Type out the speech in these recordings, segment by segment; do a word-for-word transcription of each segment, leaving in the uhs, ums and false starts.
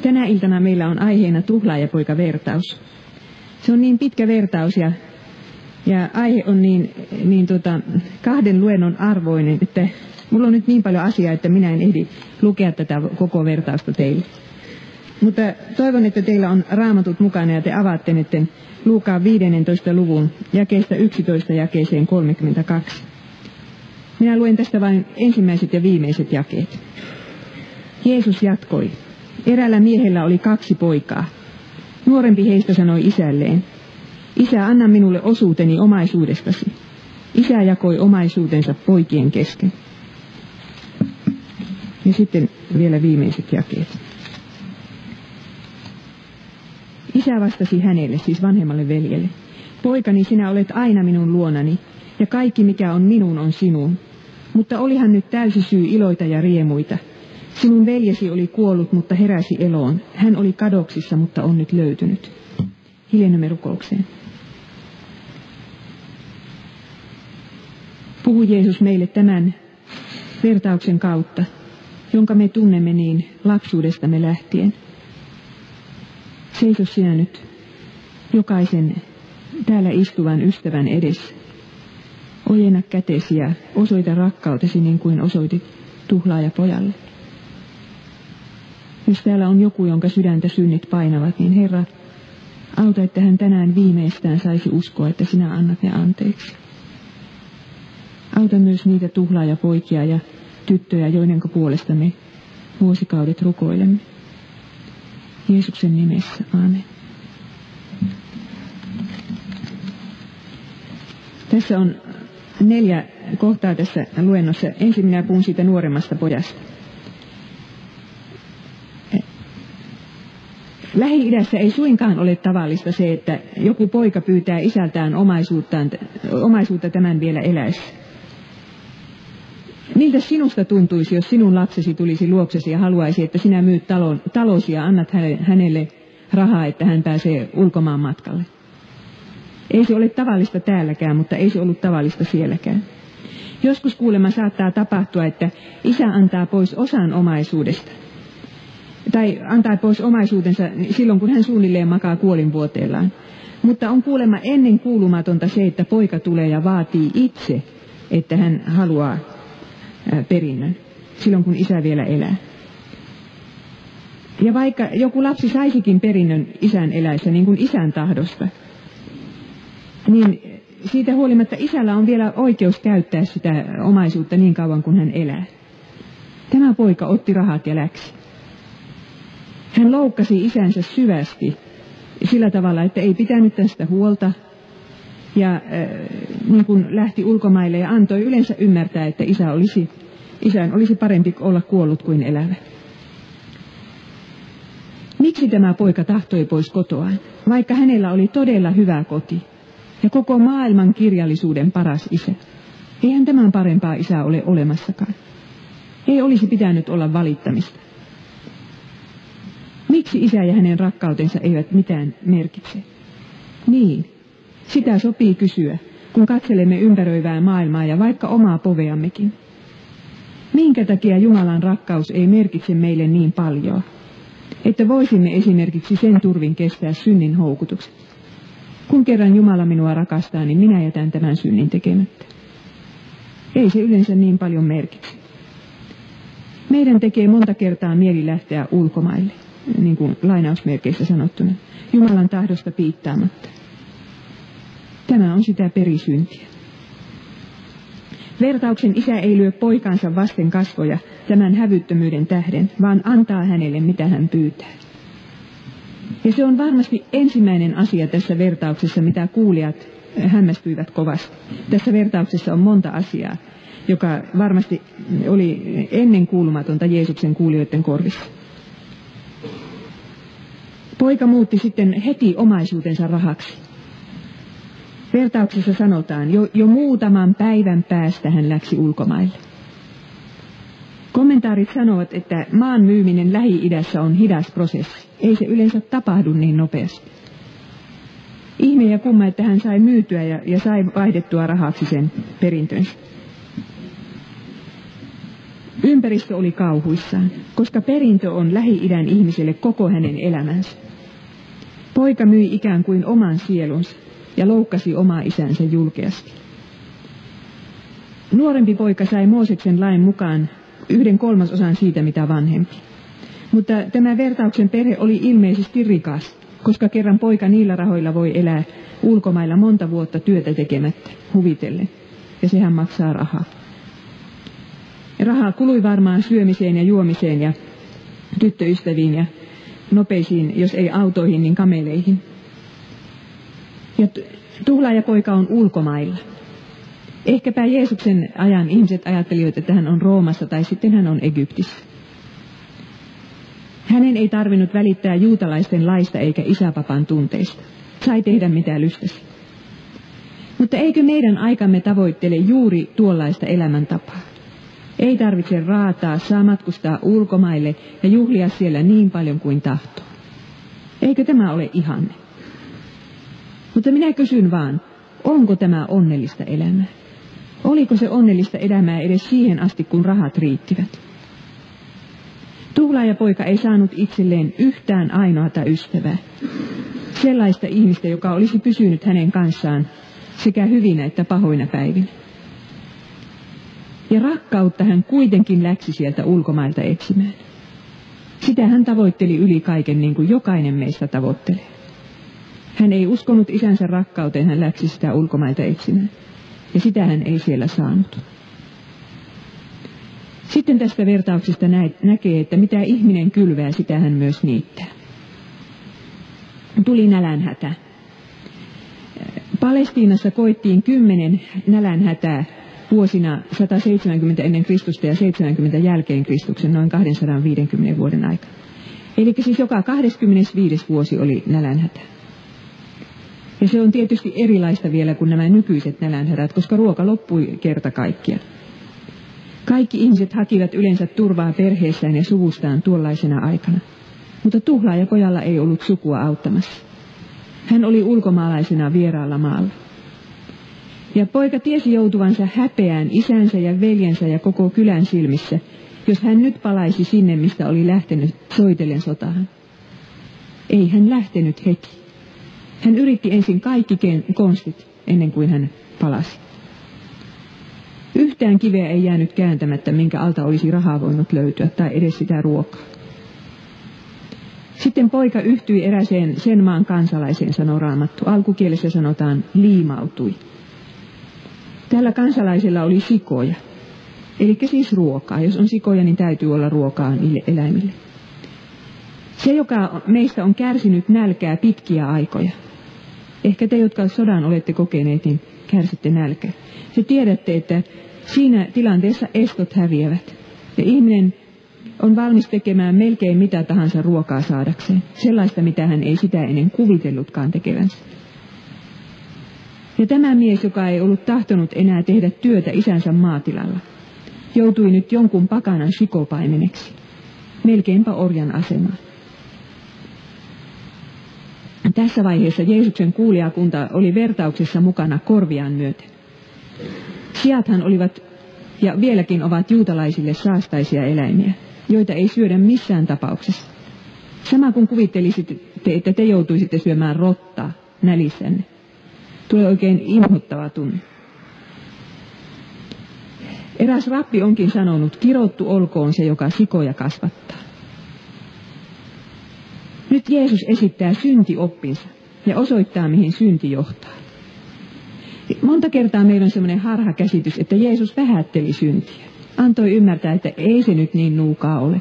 Tänä iltana meillä on aiheena tuhlaajapoikavertaus. Se on niin pitkä vertaus ja, ja aihe on niin, niin tota, kahden luennon arvoinen, että mulla on nyt niin paljon asiaa, että minä en ehdi lukea tätä koko vertausta teille. Mutta toivon, että teillä on raamatut mukana ja te avaatte nyt Luukaan viidentoista luvun jakeesta yksitoista jakeeseen kolmekymmentäkaksi. Minä luen tästä vain ensimmäiset ja viimeiset jakeet. Jeesus jatkoi. Eräällä miehellä oli kaksi poikaa. Nuorempi heistä sanoi isälleen, isä, anna minulle osuuteni omaisuudestasi. Isä jakoi omaisuutensa poikien kesken. Ja sitten vielä viimeiset jakeet. Isä vastasi hänelle, siis vanhemmalle veljelle, poikani, sinä olet aina minun luonani, ja kaikki mikä on minun on sinun. Mutta olihan nyt täysi syy iloita ja riemuita. Sinun veljesi oli kuollut, mutta heräsi eloon. Hän oli kadoksissa, mutta on nyt löytynyt. Hiljennymme rukoukseen. Puhu Jeesus meille tämän vertauksen kautta, jonka me tunnemme niin lapsuudestamme lähtien. Seiso sinä nyt jokaisen täällä istuvan ystävän edessä. Ojenna kätesi ja osoita rakkautesi niin kuin osoitit tuhlaajapojalle. Jos täällä on joku, jonka sydäntä synnit painavat, niin Herra, auta, että hän tänään viimeistään saisi uskoa, että sinä annat ne anteeksi. Auta myös niitä tuhlaajapoikia ja tyttöjä, joiden puolesta me vuosikaudet rukoilemme. Jeesuksen nimessä, aamen. Tässä on neljä kohtaa tässä luennossa. Ensin minä puhun siitä nuoremmasta pojasta. Lähi-idässä ei suinkaan ole tavallista se, että joku poika pyytää isältään omaisuuttaan, omaisuutta tämän vielä eläessä. Miltä sinusta tuntuisi, jos sinun lapsesi tulisi luoksesi ja haluaisi, että sinä myyt talon, talosi ja annat hänelle rahaa, että hän pääsee ulkomaan matkalle? Ei se ole tavallista täälläkään, mutta ei se ollut tavallista sielläkään. Joskus kuulemma saattaa tapahtua, että isä antaa pois osan omaisuudesta. Tai antaa pois omaisuutensa silloin, kun hän suunnilleen makaa kuolinvuoteellaan. Mutta on kuulemma ennen kuulumatonta se, että poika tulee ja vaatii itse, että hän haluaa perinnön, silloin kun isä vielä elää. Ja vaikka joku lapsi saisikin perinnön isän eläessä, niin kuin isän tahdosta, niin siitä huolimatta isällä on vielä oikeus käyttää sitä omaisuutta niin kauan kuin hän elää. Tämä poika otti rahat ja läksi. Hän loukkasi isänsä syvästi sillä tavalla, että ei pitänyt tästä huolta ja äh, niin kun lähti ulkomaille ja antoi yleensä ymmärtää, että isä olisi, isän olisi parempi olla kuollut kuin elävä. Miksi tämä poika tahtoi pois kotoaan, vaikka hänellä oli todella hyvä koti ja koko maailman kirjallisuuden paras isä? Eihän tämän parempaa isää ole olemassakaan. Ei olisi pitänyt olla valittamista. Miksi isä ja hänen rakkautensa eivät mitään merkitse? Niin, sitä sopii kysyä, kun katselemme ympäröivää maailmaa ja vaikka omaa poveammekin. Minkä takia Jumalan rakkaus ei merkitse meille niin paljon, että voisimme esimerkiksi sen turvin kestää synnin houkutukset? Kun kerran Jumala minua rakastaa, niin minä jätän tämän synnin tekemättä. Ei se yleensä niin paljon merkitse. Meidän tekee monta kertaa mieli lähteä ulkomaille, niin kuin lainausmerkeissä sanottuna, Jumalan tahdosta piittaamatta. Tämä on sitä perisyntiä. Vertauksen isä ei lyö poikaansa vasten kasvoja tämän hävyttömyyden tähden, vaan antaa hänelle mitä hän pyytää. Ja se on varmasti ensimmäinen asia tässä vertauksessa, mitä kuulijat hämmästyivät kovasti. Tässä vertauksessa on monta asiaa, joka varmasti oli ennenkuulumatonta Jeesuksen kuulijoiden korvissa. Poika muutti sitten heti omaisuutensa rahaksi. Vertauksessa sanotaan, jo, jo muutaman päivän päästä hän läksi ulkomaille. Kommentaarit sanovat, että maan myyminen Lähi-idässä on hidas prosessi. Ei se yleensä tapahdu niin nopeasti. Ihme ja kumma, että hän sai myytyä ja, ja sai vaihdettua rahaksi sen perintönsä. Ympäristö oli kauhuissaan, koska perintö on Lähi-idän ihmiselle koko hänen elämänsä. Poika myi ikään kuin oman sielunsa ja loukkasi omaa isänsä julkeasti. Nuorempi poika sai Mooseksen lain mukaan yhden kolmasosan siitä, mitä vanhempi. Mutta tämä Vertauksen perhe oli ilmeisesti rikas, koska kerran poika niillä rahoilla voi elää ulkomailla monta vuotta työtä tekemättä, huvitellen. Ja sehän maksaa rahaa. Rahaa kului varmaan syömiseen ja juomiseen ja tyttöystäviin ja nopeisiin, jos ei autoihin, niin kameleihin. Ja tuhlaajapoika on ulkomailla. Ehkäpä Jeesuksen ajan ihmiset ajattelivat, että hän on Roomassa tai sitten hän on Egyptissä. Hänen ei tarvinnut välittää juutalaisten laista eikä isäpapan tunteista. Sai tehdä mitä lystäsi. Mutta eikö meidän aikamme tavoittele juuri tuollaista elämäntapaa? Ei tarvitse raataa, saa matkustaa ulkomaille ja juhlia siellä niin paljon kuin tahtoo. Eikö tämä ole ihanne? Mutta minä kysyn vaan, onko tämä onnellista elämää? Oliko se onnellista elämää edes siihen asti, kun rahat riittivät? Tuhlaajapoika ei saanut itselleen yhtään ainoata ystävää. Sellaista ihmistä, joka olisi pysynyt hänen kanssaan sekä hyvinä että pahoina päivinä. Ja rakkautta hän kuitenkin läksi sieltä ulkomailta etsimään. Sitä hän tavoitteli yli kaiken, niin kuin jokainen meistä tavoittelee. Hän ei uskonut isänsä rakkauteen, hän läksi sitä ulkomailta etsimään. Ja sitä hän ei siellä saanut. Sitten tästä vertauksesta nä- näkee, että mitä ihminen kylvää, sitä hän myös niittää. Tuli nälänhätä. Palestiinassa koittiin kymmenen nälänhätää vuosina sata seitsemänkymmentä ennen Kristusta ja seitsemänkymmentä jälkeen Kristuksen, noin kaksisataaviisikymmentä vuoden aikana. Eli siis joka kaksikymmentäviisi vuosi oli nälänhätä. Ja se on tietysti erilaista vielä kuin nämä nykyiset nälänhädät, koska ruoka loppui kerta kaikkiaan. Kaikki ihmiset hakivat yleensä turvaa perheessään ja suvustaan tuollaisena aikana. Mutta tuhlaajapojalla ei ollut sukua auttamassa. Hän oli ulkomaalaisena vieraalla maalla. Ja poika tiesi joutuvansa häpeään isänsä ja veljensä ja koko kylän silmissä, jos hän nyt palaisi sinne, mistä oli lähtenyt soitellen sotaan. Ei hän lähtenyt heti. Hän yritti ensin kaikki konstit ennen kuin hän palasi. Yhtään kiveä ei jäänyt kääntämättä, minkä alta olisi rahaa voinut löytyä tai edes sitä ruokaa. Sitten poika yhtyi eräseen sen maan kansalaiseen, sanoo Raamattu. Alkukielessä sanotaan liimautui. Tällä kansalaisella oli sikoja, eli siis ruokaa. Jos on sikoja, niin täytyy olla ruokaa niille eläimille. Se, joka meistä on kärsinyt nälkää pitkiä aikoja. Ehkä te, jotka sodan olette kokeneet, niin kärsitte nälkää. Se tiedätte, että siinä tilanteessa estot häviävät. Ja ihminen on valmis tekemään melkein mitä tahansa ruokaa saadakseen. Sellaista, mitä hän ei sitä ennen kuvitellutkaan tekevänsä. Ja tämä mies, joka ei ollut tahtonut enää tehdä työtä isänsä maatilalla, joutui nyt jonkun pakanan sikopaimeneksi. Melkeinpä orjan asemaan. Tässä vaiheessa Jeesuksen kuulijakunta oli vertauksessa mukana korviaan myöten. Siathan olivat ja vieläkin ovat juutalaisille saastaisia eläimiä, joita ei syödä missään tapauksessa. Sama kun kuvittelisitte, että te joutuisitte syömään rottaa nälissänne. Tulee oikein inhottava tunne. Eräs rappi onkin sanonut, kirottu olkoon se, joka sikoja kasvattaa. Nyt Jeesus esittää syntioppinsa ja osoittaa, mihin synti johtaa. Monta kertaa meillä on semmoinen harhakäsitys, että Jeesus vähätteli syntiä. Antoi ymmärtää, että ei se nyt niin nuukaa ole.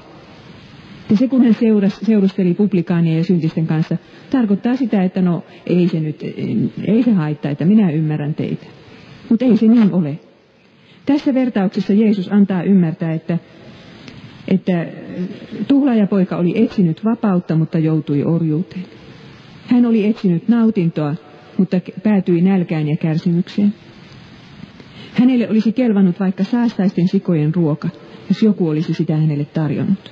Ja se, kun hän seurasi, seurusteli publikaanien ja syntisten kanssa, tarkoittaa sitä, että no ei se nyt, ei se haittaa, että minä ymmärrän teitä. Mutta ei se niin ole. Tässä vertauksessa Jeesus antaa ymmärtää, että, että tuhlaajapoika oli etsinyt vapautta, mutta joutui orjuuteen. Hän oli etsinyt nautintoa, mutta päätyi nälkään ja kärsimykseen. Hänelle olisi kelvannut vaikka saastaisten sikojen ruoka, jos joku olisi sitä hänelle tarjonnut.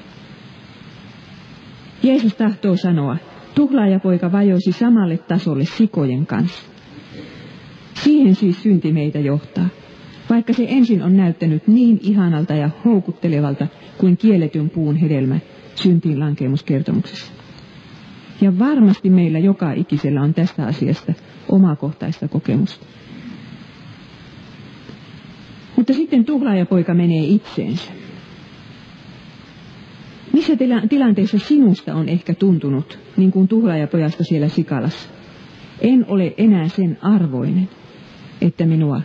Jeesus tahtoo sanoa, tuhlaajapoika vajosi samalle tasolle sikojen kanssa. Siihen siis synti meitä johtaa. vaikka se ensin on näyttänyt niin ihanalta ja houkuttelevalta kuin kielletyn puun hedelmä syntiin lankeemuskertomuksessa. Ja varmasti meillä joka ikisellä on tästä asiasta omakohtaista kokemusta. Mutta sitten tuhlaajapoika menee itseensä. Missä tila- tilanteessa sinusta on ehkä tuntunut, niin kuin tuhlaajapojasta siellä Sikalassa? En ole enää sen arvoinen, että minua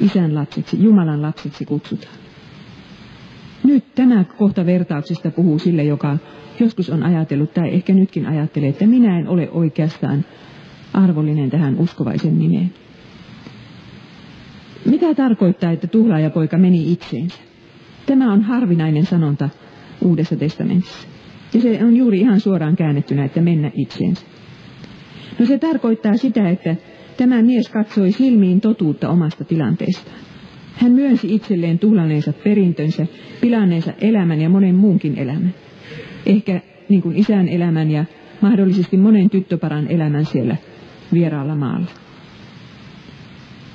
isän lapseksi, Jumalan lapseksi kutsutaan. Nyt tämä kohta vertauksesta puhuu sille, joka joskus on ajatellut tai ehkä nytkin ajattelee, että minä en ole oikeastaan arvollinen tähän uskovaisen nimeen. Mitä tarkoittaa, että tuhlaajapoika meni itseensä? Tämä on harvinainen sanonta Uudessa testamentissa. Ja se on juuri ihan suoraan käännettynä, että mennä itseensä. No se tarkoittaa sitä, että tämä mies katsoi silmiin totuutta omasta tilanteestaan. Hän myönsi itselleen tuhlanneensa perintönsä, pilanneensa elämän ja monen muunkin elämän. Ehkä niin kuin isän elämän ja mahdollisesti monen tyttöparan elämän siellä vieraalla maalla.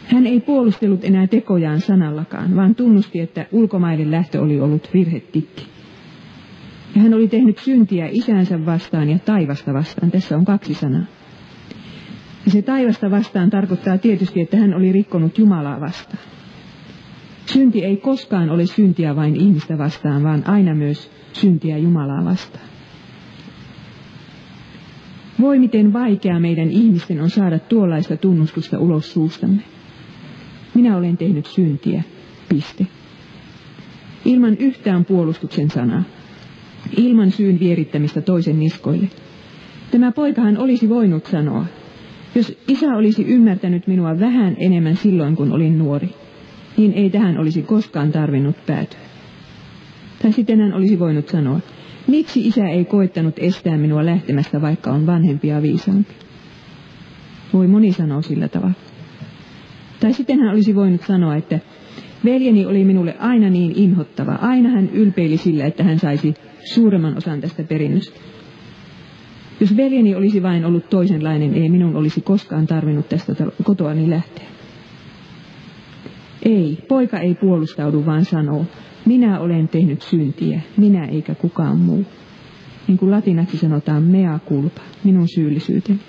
Hän ei puolustellut enää tekojaan sanallakaan, vaan tunnusti, että ulkomaiden lähtö oli ollut virhetikki. Ja hän oli tehnyt syntiä isänsä vastaan ja taivasta vastaan. Tässä on kaksi sanaa. Ja se taivasta vastaan tarkoittaa tietysti, että hän oli rikkonut Jumalaa vastaan. Synti ei koskaan ole syntiä vain ihmistä vastaan, vaan aina myös syntiä Jumalaa vastaan. Voi miten vaikeaa meidän ihmisten on saada tuollaista tunnustusta ulos suustamme. Minä olen tehnyt syntiä, piste. Ilman yhtään puolustuksen sanaa. Ilman syyn vierittämistä toisen niskoille. Tämä poikahan olisi voinut sanoa, jos isä olisi ymmärtänyt minua vähän enemmän silloin, kun olin nuori, niin ei tähän olisi koskaan tarvinnut päätyä. Tai sitten hän olisi voinut sanoa, miksi isä ei koettanut estää minua lähtemästä, vaikka on vanhempi ja viisaampi. Voi moni sanoa sillä tavalla. Tai sitten hän olisi voinut sanoa, että veljeni oli minulle aina niin inhottava, aina hän ylpeili sillä, että hän saisi suuremman osan tästä perinnöstä. Jos veljeni olisi vain ollut toisenlainen, ei minun olisi koskaan tarvinnut tästä kotoani lähteä. Ei, poika ei puolustaudu, vaan sanoo, minä olen tehnyt syntiä, minä eikä kukaan muu. Niin kuin latinaksi sanotaan mea culpa, minun syyllisyyteni.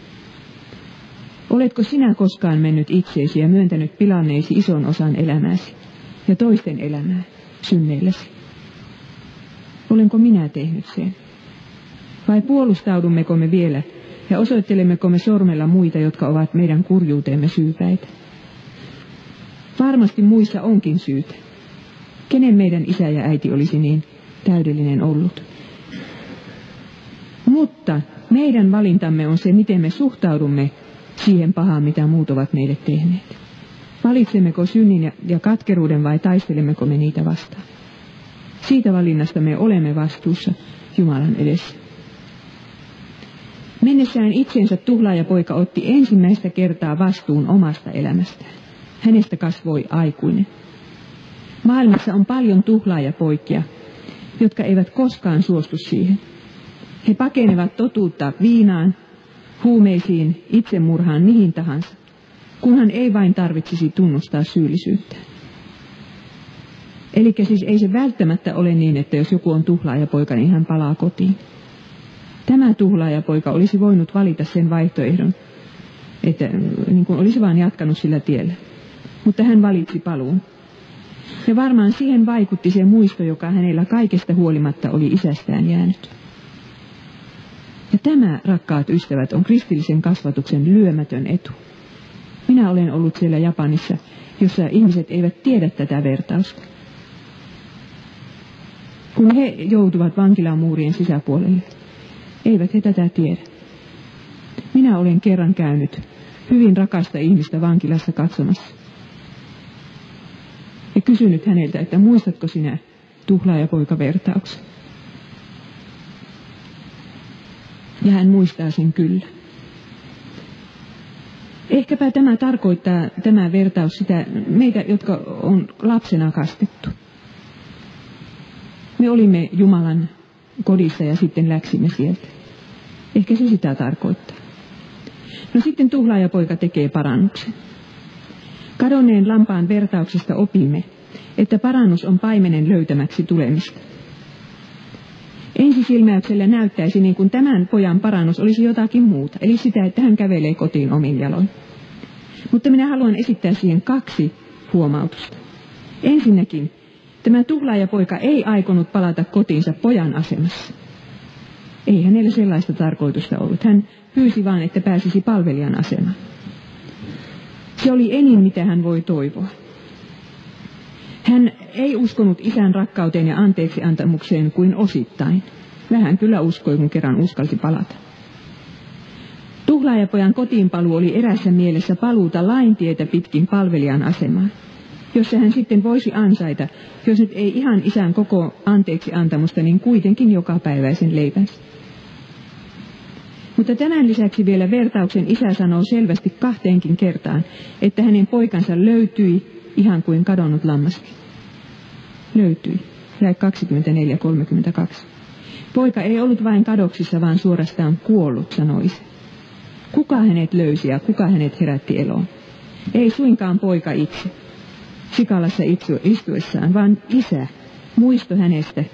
Oletko sinä koskaan mennyt itseesi ja myöntänyt pilanneesi ison osan elämäsi ja toisten elämää synneilläsi? Olenko minä tehnyt sen? Vai puolustaudummeko me vielä ja osoittelemmeko me sormella muita, jotka ovat meidän kurjuuteemme syypäitä? Varmasti muissa onkin syytä. Kenen meidän isä ja äiti olisi niin täydellinen ollut? Mutta meidän valintamme on se, miten me suhtaudumme siihen pahaan, mitä muut ovat meille tehneet. Valitsemmeko synnin ja katkeruuden vai taistelemmeko me niitä vastaan? Siitä valinnasta me olemme vastuussa Jumalan edessä. Mennessään itsensä tuhlaajapoika otti ensimmäistä kertaa vastuun omasta elämästään. Hänestä kasvoi aikuinen. Maailmassa on paljon tuhlaajapoikia, jotka eivät koskaan suostu siihen. He pakenevat totuutta viinaan, huumeisiin, itsemurhaan, mihin tahansa, kunhan ei vain tarvitsisi tunnustaa syyllisyyttä. Eli siis ei se välttämättä ole niin, että jos joku on tuhlaajapoika, niin hän palaa kotiin. Tämä tuhlaajapoika olisi voinut valita sen vaihtoehdon, että niin kuin olisi vaan jatkanut sillä tiellä. Mutta hän valitsi paluun. Ja varmaan siihen vaikutti se muisto, joka hänellä kaikesta huolimatta oli isästään jäänyt. Ja tämä, rakkaat ystävät, on kristillisen kasvatuksen lyömätön etu. Minä olen ollut siellä Japanissa, jossa ihmiset eivät tiedä tätä vertausta. Kun he joutuvat vankilamuurien sisäpuolelle, eivät he tätä tiedä. Minä olen kerran käynyt hyvin rakasta ihmistä vankilassa katsomassa. Ja kysynyt häneltä, että muistatko sinä tuhlaajapoikavertauksen? Ja hän muistaa sen kyllä. Ehkäpä tämä tarkoittaa, tämä vertaus, sitä meitä, jotka on lapsena kastettu. Me olimme Jumalan kodissa ja sitten läksimme sieltä. Ehkä se sitä tarkoittaa. No sitten tuhlaajapoika tekee parannuksen. Kadonneen lampaan vertauksesta opimme, että parannus on paimenen löytämäksi tulemista. Ensisilmäyksellä näyttäisi niin kuin tämän pojan parannus olisi jotakin muuta, eli sitä, että hän kävelee kotiin omin jaloin. Mutta minä haluan esittää siihen kaksi huomautusta. Ensinnäkin, tämä tuhlaajapoika ei aikonut palata kotiinsa pojan asemassa. Ei hänellä sellaista tarkoitusta ollut. Hän pyysi vain, että pääsisi palvelijan asemaan. Se oli enin, mitä hän voi toivoa. Hän ei uskonut isän rakkauteen ja anteeksiantamukseen kuin osittain. Vähän kyllä uskoi, kun kerran uskalsi palata. Tuhlaajapojan kotiinpaluu oli erässä mielessä paluuta laintietä pitkin palvelijan asemaan, jossa hän sitten voisi ansaita, jos nyt ei ihan isän koko anteeksiantamusta, niin kuitenkin jokapäiväisen leivänsä. Mutta tämän lisäksi vielä vertauksen isä sanoo selvästi kahteenkin kertaan, että hänen poikansa löytyi ihan kuin kadonnut lammaskin. Löytyi. Jae kaksikymmentäneljä kolmekymmentäkaksi. Poika ei ollut vain kadoksissa, vaan suorastaan kuollut, sanoi isä. Kuka hänet löysi ja kuka hänet herätti eloon? Ei suinkaan poika itse, sikalassa istuessaan, vaan isä, muisto hänestä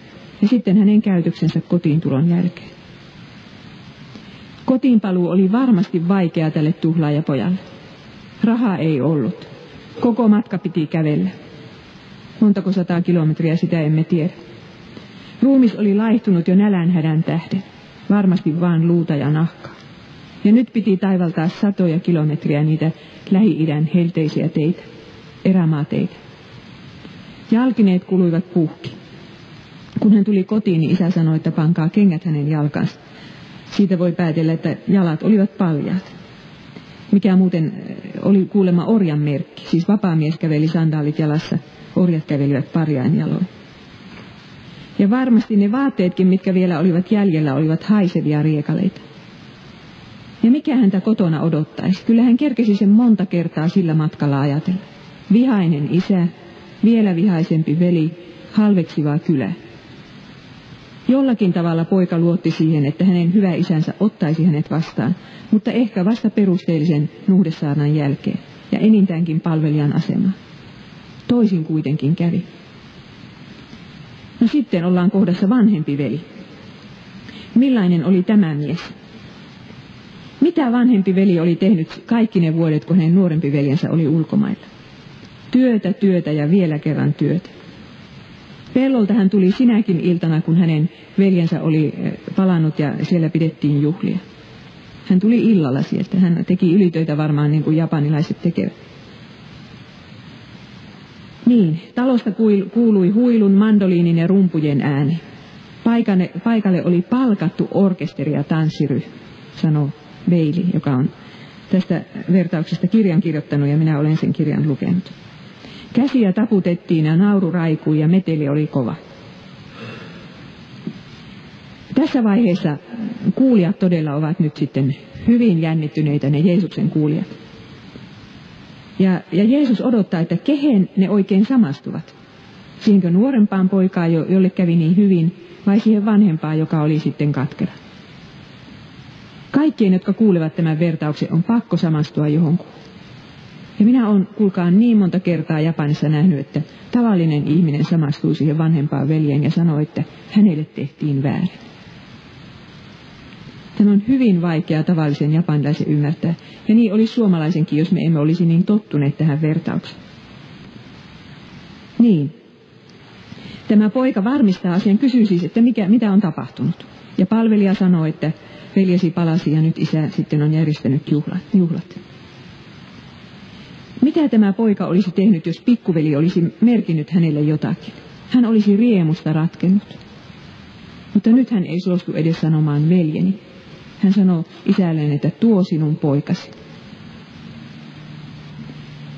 ja sitten hänen käytöksensä kotiintulon jälkeen. Kotiinpaluu oli varmasti vaikea tälle tuhlaajapojalle. Rahaa ei ollut. Koko matka piti kävellä. Montako sataa kilometriä, sitä emme tiedä. Ruumis oli laihtunut jo nälänhädän tähden. Varmasti vaan luuta ja nahkaa. Ja nyt piti taivaltaa satoja kilometriä niitä Lähi-idän helteisiä teitä, erämaateitä. Jalkineet kuluivat puhki. Kun hän tuli kotiin, niin isä sanoi, että pankaa kengät hänen jalkansa. Siitä voi päätellä, että jalat olivat paljaat, mikä muuten oli kuulemma orjan merkki. Siis vapaamies käveli sandaalit jalassa, orjat kävelivät parjain jaloin. Ja varmasti ne vaatteetkin, mitkä vielä olivat jäljellä, olivat haisevia riekaleita. Ja mikä häntä kotona odottaisi? Kyllä hän kerkesi sen monta kertaa sillä matkalla ajatella. Vihainen isä, vielä vihaisempi veli, halveksiva kylä. Jollakin tavalla poika luotti siihen, että hänen hyvä isänsä ottaisi hänet vastaan, mutta ehkä vasta perusteellisen nuhdesaarnan jälkeen ja enintäänkin palvelijan asema. Toisin kuitenkin kävi. No sitten ollaan kohdassa vanhempi veli. Millainen oli tämä mies? Mitä vanhempi veli oli tehnyt kaikki ne vuodet, kun hänen nuorempi veljensä oli ulkomailla? Työtä, työtä ja vielä kerran työtä. Pellolta hän tuli sinäkin iltana, kun hänen veljensä oli palannut ja siellä pidettiin juhlia. Hän tuli illalla sieltä. Hän teki ylitöitä varmaan niin kuin japanilaiset tekevät. Niin, talosta kuului huilun, mandoliinin ja rumpujen ääni. Paikalle, paikalle oli palkattu orkesteri ja tanssiryhmä, sanoo Veili, joka on tästä vertauksesta kirjan kirjoittanut ja minä olen sen kirjan lukenut. Käsiä taputettiin ja nauru raikui ja meteli oli kova. Tässä vaiheessa kuulijat todella ovat nyt sitten hyvin jännittyneitä, ne Jeesuksen kuulijat. Ja, ja Jeesus odottaa, että kehen ne oikein samastuvat. Siihenkö nuorempaan poikaan, jolle kävi niin hyvin, vai siihen vanhempaan, joka oli sitten katkera. Kaikkien, jotka kuulevat tämän vertauksen, on pakko samastua johonkin. Ja minä olen, kuulkaa, niin monta kertaa Japanissa nähnyt, että tavallinen ihminen samastuu siihen vanhempaan veljeen ja sanoo, että hänelle tehtiin väärin. Tämä on hyvin vaikea tavallisen japanilaisen ymmärtää. Ja niin olisi suomalaisenkin, jos me emme olisi niin tottuneet tähän vertaukseen. Niin. Tämä poika varmistaa asian, kysyy siis, että mikä, mitä on tapahtunut. Ja palvelija sanoo, että veljesi palasi ja nyt isä sitten on järjestänyt juhlat. juhlat. Mitä tämä poika olisi tehnyt, jos pikkuveli olisi merkinnyt hänelle jotakin? Hän olisi riemusta ratkennut. Mutta nyt hän ei suostu edes sanomaan veljeni. Hän sanoo isälleen, että tuo sinun poikasi.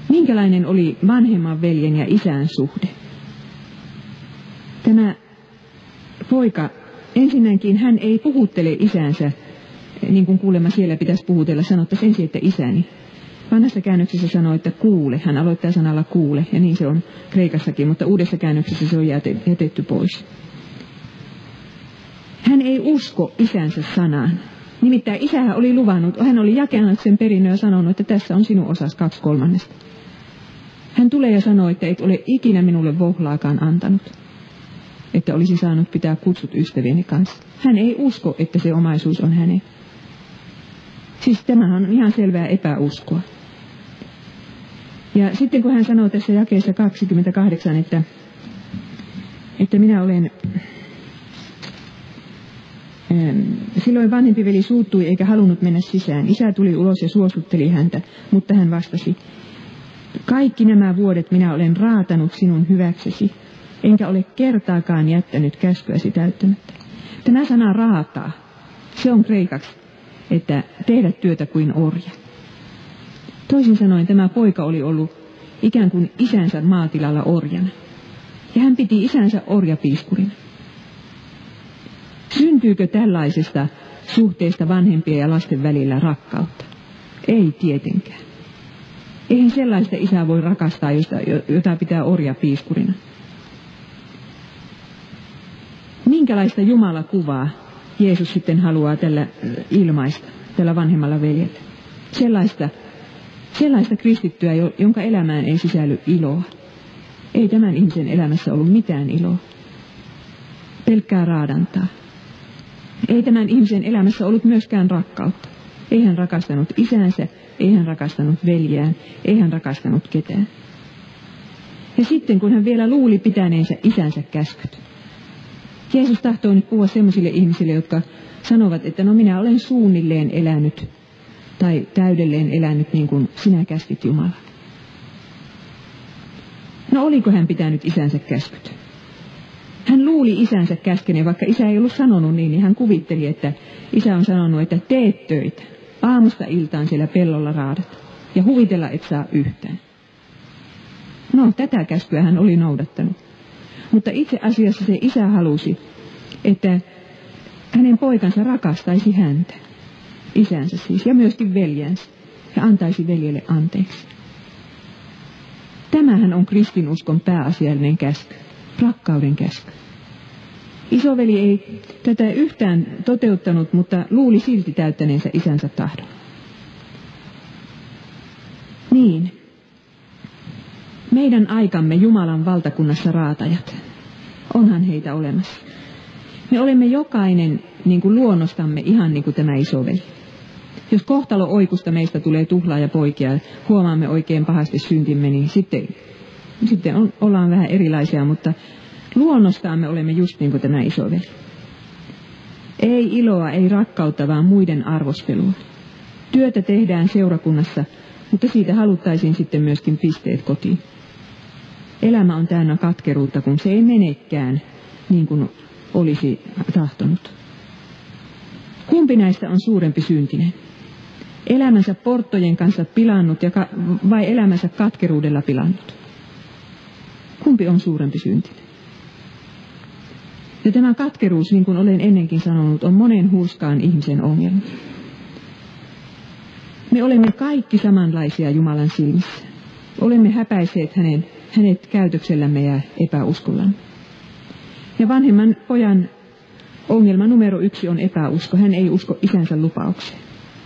Minkälainen oli vanhemman veljen ja isän suhde? Tämä poika, ensinnäkin hän ei puhuttele isänsä, niin kuin kuulemma siellä pitäisi puhutella, sanottaisiin ensin, että isäni. Vanhassa käännöksessä sanoo, että kuule. Hän aloittaa sanalla kuule, ja niin se on kreikassakin, mutta uudessa käännöksessä se on jätetty pois. Hän ei usko isänsä sanaan. Nimittäin isähän oli luvannut, hän oli jakanut sen perinnön ja sanonut, että tässä on sinun osas kaksi kolmannesta. Hän tulee ja sanoo, että et ole ikinä minulle vohlaakaan antanut, että olisi saanut pitää kutsut ystävieni kanssa. Hän ei usko, että se omaisuus on hänen. Siis tämähän on ihan selvää epäuskoa. Ja sitten kun hän sanoo tässä jakeessa kaksikymmentäkahdeksan, että, että minä olen... Silloin vanhempi veli suuttui eikä halunnut mennä sisään. Isä tuli ulos ja suostutteli häntä, mutta hän vastasi: kaikki nämä vuodet minä olen raatanut sinun hyväksesi, enkä ole kertaakaan jättänyt käskyäsi täyttämättä. Tämä sana raataa, se on kreikaksi, että tehdä työtä kuin orja. Toisin sanoen tämä poika oli ollut ikään kuin isänsä maatilalla orjana. Ja hän piti isänsä orjapiiskurina. Syntyykö tällaisesta suhteesta vanhempien ja lasten välillä rakkautta? Ei tietenkään. Eihän sellaista isää voi rakastaa, josta, jota pitää orjapiiskurina. Minkälaista Jumalakuvaa Jeesus sitten haluaa tällä ilmaista, tällä vanhemmalla veljellä? Sellaista, sellaista kristittyä, jonka elämään ei sisälly iloa. Ei tämän ihmisen elämässä ollut mitään iloa. Pelkkää raadantaa. Ei tämän ihmisen elämässä ollut myöskään rakkautta. Ei hän rakastanut isänsä, ei hän rakastanut veljään, ei hän rakastanut ketään. Ja sitten kun hän vielä luuli pitäneensä isänsä käskyt. Jeesus tahtoo nyt puhua sellaisille ihmisille, jotka sanovat, että no minä olen suunnilleen elänyt tai täydelleen elänyt niin kuin sinä käskit, Jumala. No oliko hän pitänyt isänsä käskyt? Hän luuli isänsä käskeneen, vaikka isä ei ollut sanonut niin, niin hän kuvitteli, että isä on sanonut, että teet töitä. Aamusta iltaan siellä pellolla raadat ja huvitella et saa yhtään. No, tätä käskyä hän oli noudattanut. Mutta itse asiassa se isä halusi, että hänen poikansa rakastaisi häntä, isänsä siis, ja myöskin veljänsä, ja antaisi veljelle anteeksi. Tämähän on kristinuskon pääasiallinen käsky, rakkauden käsky. Isoveli ei tätä yhtään toteuttanut, mutta luuli silti täyttäneensä isänsä tahdon. Niin. Meidän aikamme Jumalan valtakunnassa raatajat. Onhan heitä olemassa. Me olemme jokainen niin kuin luonnostamme ihan niin kuin tämä isoveli. Jos kohtalo oikusta meistä tulee tuhlaa ja poikia, huomaamme oikein pahasti syntimme, niin sitten, sitten on, ollaan vähän erilaisia, mutta luonnostaan me olemme just niin kuin tämä isoveli. Ei iloa, ei rakkautta, vaan muiden arvostelua. Työtä tehdään seurakunnassa, mutta siitä haluttaisiin sitten myöskin pisteet kotiin. Elämä on täynnä katkeruutta, kun se ei menekään niin kuin olisi tahtonut. Kumpi näistä on suurempi syntinen? Elämänsä porttojen kanssa pilannut ja ka- vai elämänsä katkeruudella pilannut? Kumpi on suurempi syntinen? Ja tämä katkeruus, niin kuin olen ennenkin sanonut, on monen hurskaan ihmisen ongelma. Me olemme kaikki samanlaisia Jumalan silmissä. Olemme häpäiseet hänen, hänet käytöksellämme ja epäuskollamme. Ja vanhemman pojan ongelma numero yksi on epäusko. Hän ei usko isänsä lupaukseen.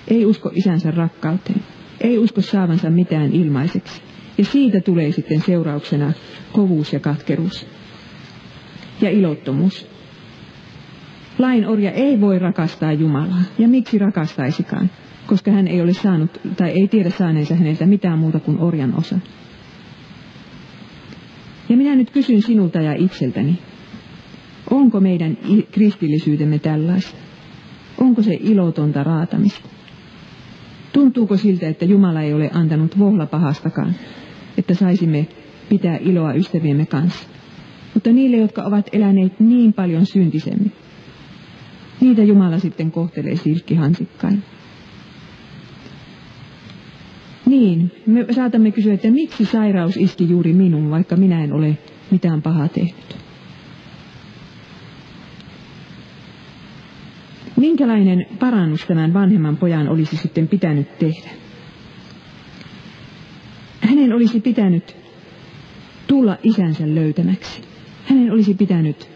Ei usko isänsä rakkauteen. Ei usko saavansa mitään ilmaiseksi. Ja siitä tulee sitten seurauksena kovuus ja katkeruus. Ja ilottomuus. Lainorja ei voi rakastaa Jumalaa. Ja miksi rakastaisikaan? Koska hän ei ole saanut tai ei tiedä saaneensa häneltä mitään muuta kuin orjan osa. Ja minä nyt kysyn sinulta ja itseltäni, onko meidän kristillisyytemme tällaista? Onko se ilotonta raatamista? Tuntuuko siltä, että Jumala ei ole antanut vohlapahastakaan, että saisimme pitää iloa ystäviemme kanssa? Mutta niille, jotka ovat eläneet niin paljon syntisemmin, niitä Jumala sitten kohtelee silkkihansikkain. Niin, me saatamme kysyä, että miksi sairaus iski juuri minun, vaikka minä en ole mitään pahaa tehnyt. Minkälainen parannus tämän vanhemman pojan olisi sitten pitänyt tehdä? Hänen olisi pitänyt tulla isänsä löytämäksi. Hänen olisi pitänyt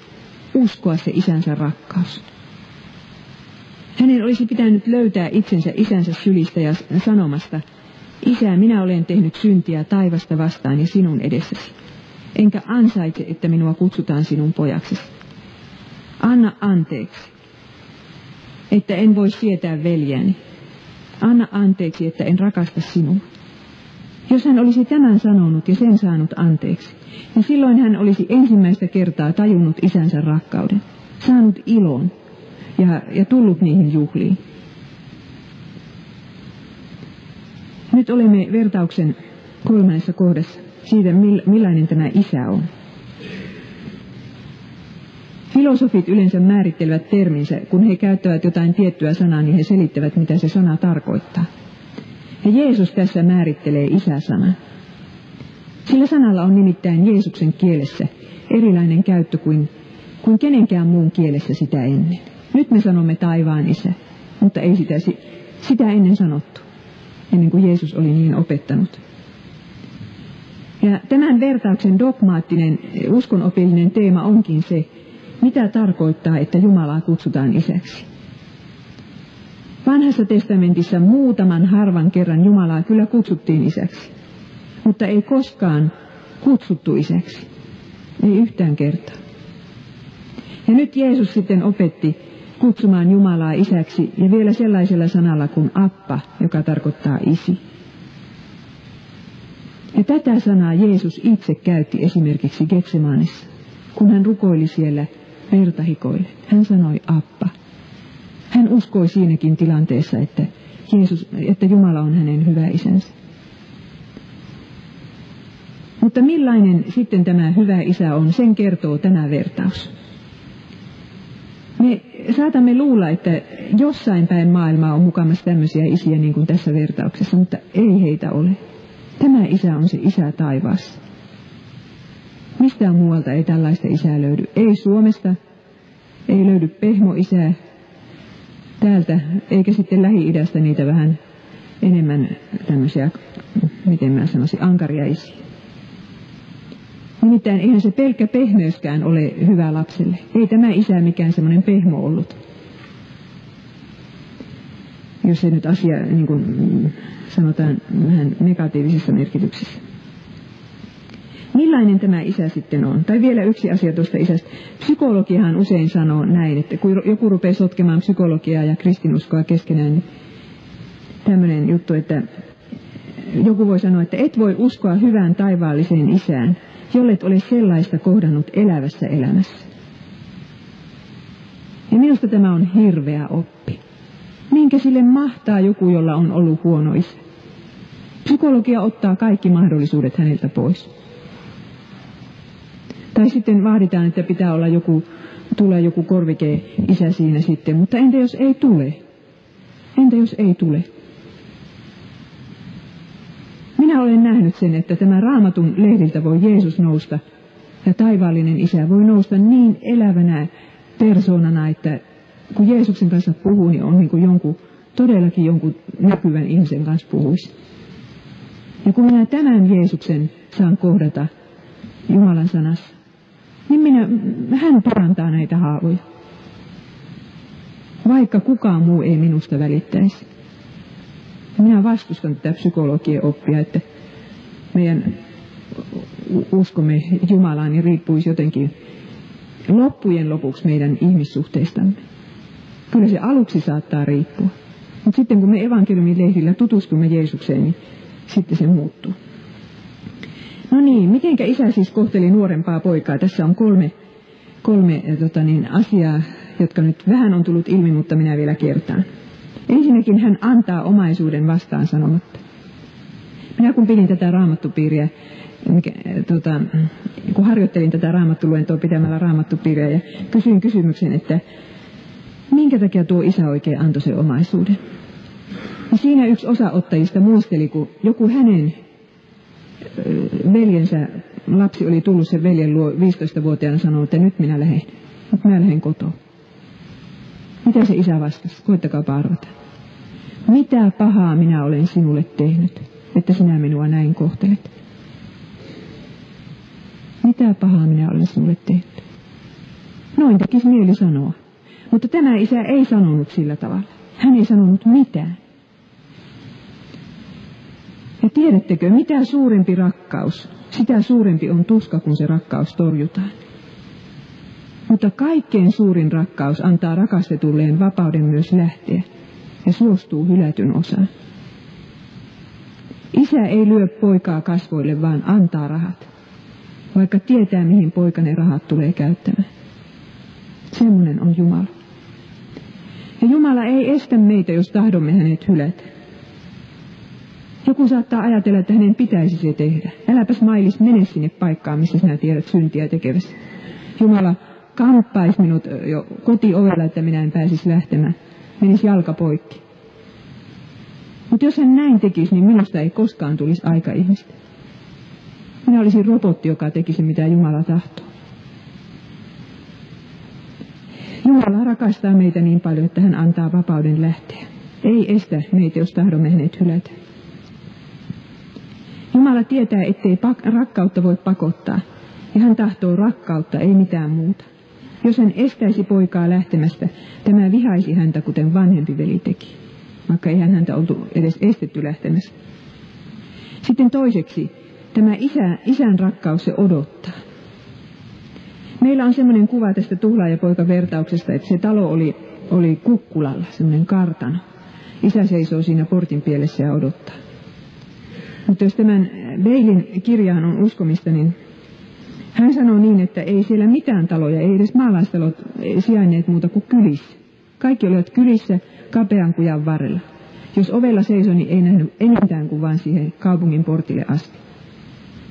uskoa se isänsä rakkaus. Hänen olisi pitänyt löytää itsensä isänsä sylistä ja sanomasta: Isä, minä olen tehnyt syntiä taivasta vastaan ja sinun edessäsi, enkä ansaitse, että minua kutsutaan sinun pojaksesi. Anna anteeksi, että en voi sietää veljääni. Anna anteeksi, että en rakasta sinua. Jos hän olisi tämän sanonut ja sen saanut anteeksi, ja silloin hän olisi ensimmäistä kertaa tajunnut isänsä rakkauden, saanut ilon ja, ja tullut niihin juhliin. Nyt olemme vertauksen kolmannessa kohdassa siitä, millainen tämä isä on. Filosofit yleensä määrittelevät terminsä, kun he käyttävät jotain tiettyä sanaa, niin he selittävät, mitä se sana tarkoittaa. Ja Jeesus tässä määrittelee isä-sanan. Sillä sanalla on nimittäin Jeesuksen kielessä erilainen käyttö kuin, kuin kenenkään muun kielessä sitä ennen. Nyt me sanomme taivaan isä, mutta ei sitä, sitä ennen sanottu, ennen kuin Jeesus oli niin opettanut. Ja tämän vertauksen dogmaattinen uskonopillinen teema onkin se, mitä tarkoittaa, että Jumalaa kutsutaan isäksi. Vanhassa testamentissa muutaman harvan kerran Jumalaa kyllä kutsuttiin isäksi, mutta ei koskaan kutsuttu isäksi, ei yhtään kertaa. Ja nyt Jeesus sitten opetti kutsumaan Jumalaa isäksi ja vielä sellaisella sanalla kuin Appa, joka tarkoittaa isi. Ja tätä sanaa Jeesus itse käytti esimerkiksi Getsemanissa, kun hän rukoili siellä vertahikoille. Hän sanoi Appa. Hän uskoi siinäkin tilanteessa, että, Jeesus, että Jumala on hänen hyvä isänsä. Mutta millainen sitten tämä hyvä isä on, sen kertoo tämä vertaus. Me saatamme luulla, että jossain päin maailmaa on mukamassa tämmöisiä isiä niin kuin tässä vertauksessa, mutta ei heitä ole. Tämä isä on se isä taivaassa. Mistään muualta ei tällaista isää löydy. Ei Suomesta, ei löydy pehmoisää täältä, eikä sitten Lähi-idästä niitä vähän enemmän tämmöisiä, miten mä sanoisin, ankaria isiä. Nimittäin eihän se pelkkä pehmeyskään ole hyvä lapselle. Ei tämä isä mikään semmoinen pehmo ollut. Jos se nyt asia, niin kuin sanotaan, vähän negatiivisessa merkityksessä. Millainen tämä isä sitten on? Tai vielä yksi asia tuosta isästä. Psykologiahan usein sanoo näin, että kun joku rupeaa sotkemaan psykologiaa ja kristinuskoa keskenään, niin tämmöinen juttu, että joku voi sanoa, että et voi uskoa hyvään taivaalliseen isään, jollet ole sellaista kohdannut elävässä elämässä. Ja minusta tämä on hirveä oppi. Minkä sille mahtaa joku, jolla on ollut huono isä? Psykologia ottaa kaikki mahdollisuudet häneltä pois. Tai sitten vaaditaan, että pitää olla joku, tulee joku korvike-isä siinä sitten, mutta entä jos ei tule? Entä jos ei tule? Minä olen nähnyt sen, että tämä Raamatun lehdiltä voi Jeesus nousta ja taivaallinen isä voi nousta niin elävänä persoonana, että kun Jeesuksen kanssa puhuu, niin on niin kuin jonkun, todellakin jonkun näkyvän ihmisen kanssa puhuisi. Ja kun minä tämän Jeesuksen saan kohdata Jumalan sanassa, niin minä, hän parantaa näitä haavoja, vaikka kukaan muu ei minusta välittäisi. Minä vastustan tätä psykologian oppia, että meidän uskomme Jumalaan niin riippuisi jotenkin loppujen lopuksi meidän ihmissuhteistamme. Kyllä se aluksi saattaa riippua, mutta sitten kun me evankeliumin lehdillä tutustumme Jeesukseen, niin sitten se muuttuu. No niin, mitenkä isä siis kohteli nuorempaa poikaa? Tässä on kolme, kolme tota niin, asiaa, jotka nyt vähän on tullut ilmi, mutta minä vielä kertaan. Ensinnäkin hän antaa omaisuuden vastaan sanomatta. Minä kun pidin tätä raamattupiiriä, mikä, tota, kun harjoittelin tätä raamattuluentoa pitämällä raamattupiiriä ja kysyin kysymyksen, että minkä takia tuo isä oikein antoi sen omaisuuden. Ja siinä yksi osaottajista muisteli, kun joku hänen veljensä, lapsi oli tullut sen veljen luo viisitoistavuotiaana sanoi, että nyt minä lähden, nyt minä lähden kotoa. Mitä se isä vastasi? Koittakaapa arvata. Mitä pahaa minä olen sinulle tehnyt, että sinä minua näin kohtelet? Mitä pahaa minä olen sinulle tehnyt? Noin tekisi mieli sanoa. Mutta tämä isä ei sanonut sillä tavalla. Hän ei sanonut mitään. Ja tiedättekö, mitä suurempi rakkaus, sitä suurempi on tuska, kun se rakkaus torjutaan. Mutta kaikkein suurin rakkaus antaa rakastetulleen vapauden myös lähteä ja suostuu hylätyn osaan. Isä ei lyö poikaa kasvoille, vaan antaa rahat, vaikka tietää, mihin poika ne rahat tulee käyttämään. Semmoinen on Jumala. Ja Jumala ei estä meitä, jos tahdomme hänet hylätä. Joku saattaa ajatella, että hänen pitäisi se tehdä. Äläpäs mailis, mene sinne paikkaan, missä sinä tiedät syntiä tekeväsi. Jumala, kamppaisi minut jo kotiovella, että minä en pääsisi lähtemään. Menisi jalka poikki. Mutta jos hän näin tekisi, niin minusta ei koskaan tulisi aikaihmistä. Minä olisin robotti, joka tekisi mitä Jumala tahtoo. Jumala rakastaa meitä niin paljon, että hän antaa vapauden lähteä. Ei estä meitä, jos tahdomme hänet hylätä. Jumala tietää, ettei rakkautta voi pakottaa. Ja hän tahtoo rakkautta, ei mitään muuta. Jos hän estäisi poikaa lähtemästä, tämä vihaisi häntä, kuten vanhempi veli teki. Vaikka ei hän häntä oltu edes estetty lähtemästä. Sitten toiseksi, tämä isä, isän rakkaus se odottaa. Meillä on semmoinen kuva tästä tuhlaajapoika-vertauksesta, että se talo oli, oli kukkulalla, semmoinen kartano. Isä seisoo siinä portin pielessä ja odottaa. Mutta jos tämän Beilin kirjaan on uskomista, niin hän sanoo niin, että ei siellä mitään taloja, ei edes maalaistalot sijainneet muuta kuin kylissä. Kaikki olivat kylissä kapean kujan varrella. Jos ovella seisoi, niin ei nähnyt enintään kuin vain siihen kaupungin portille asti.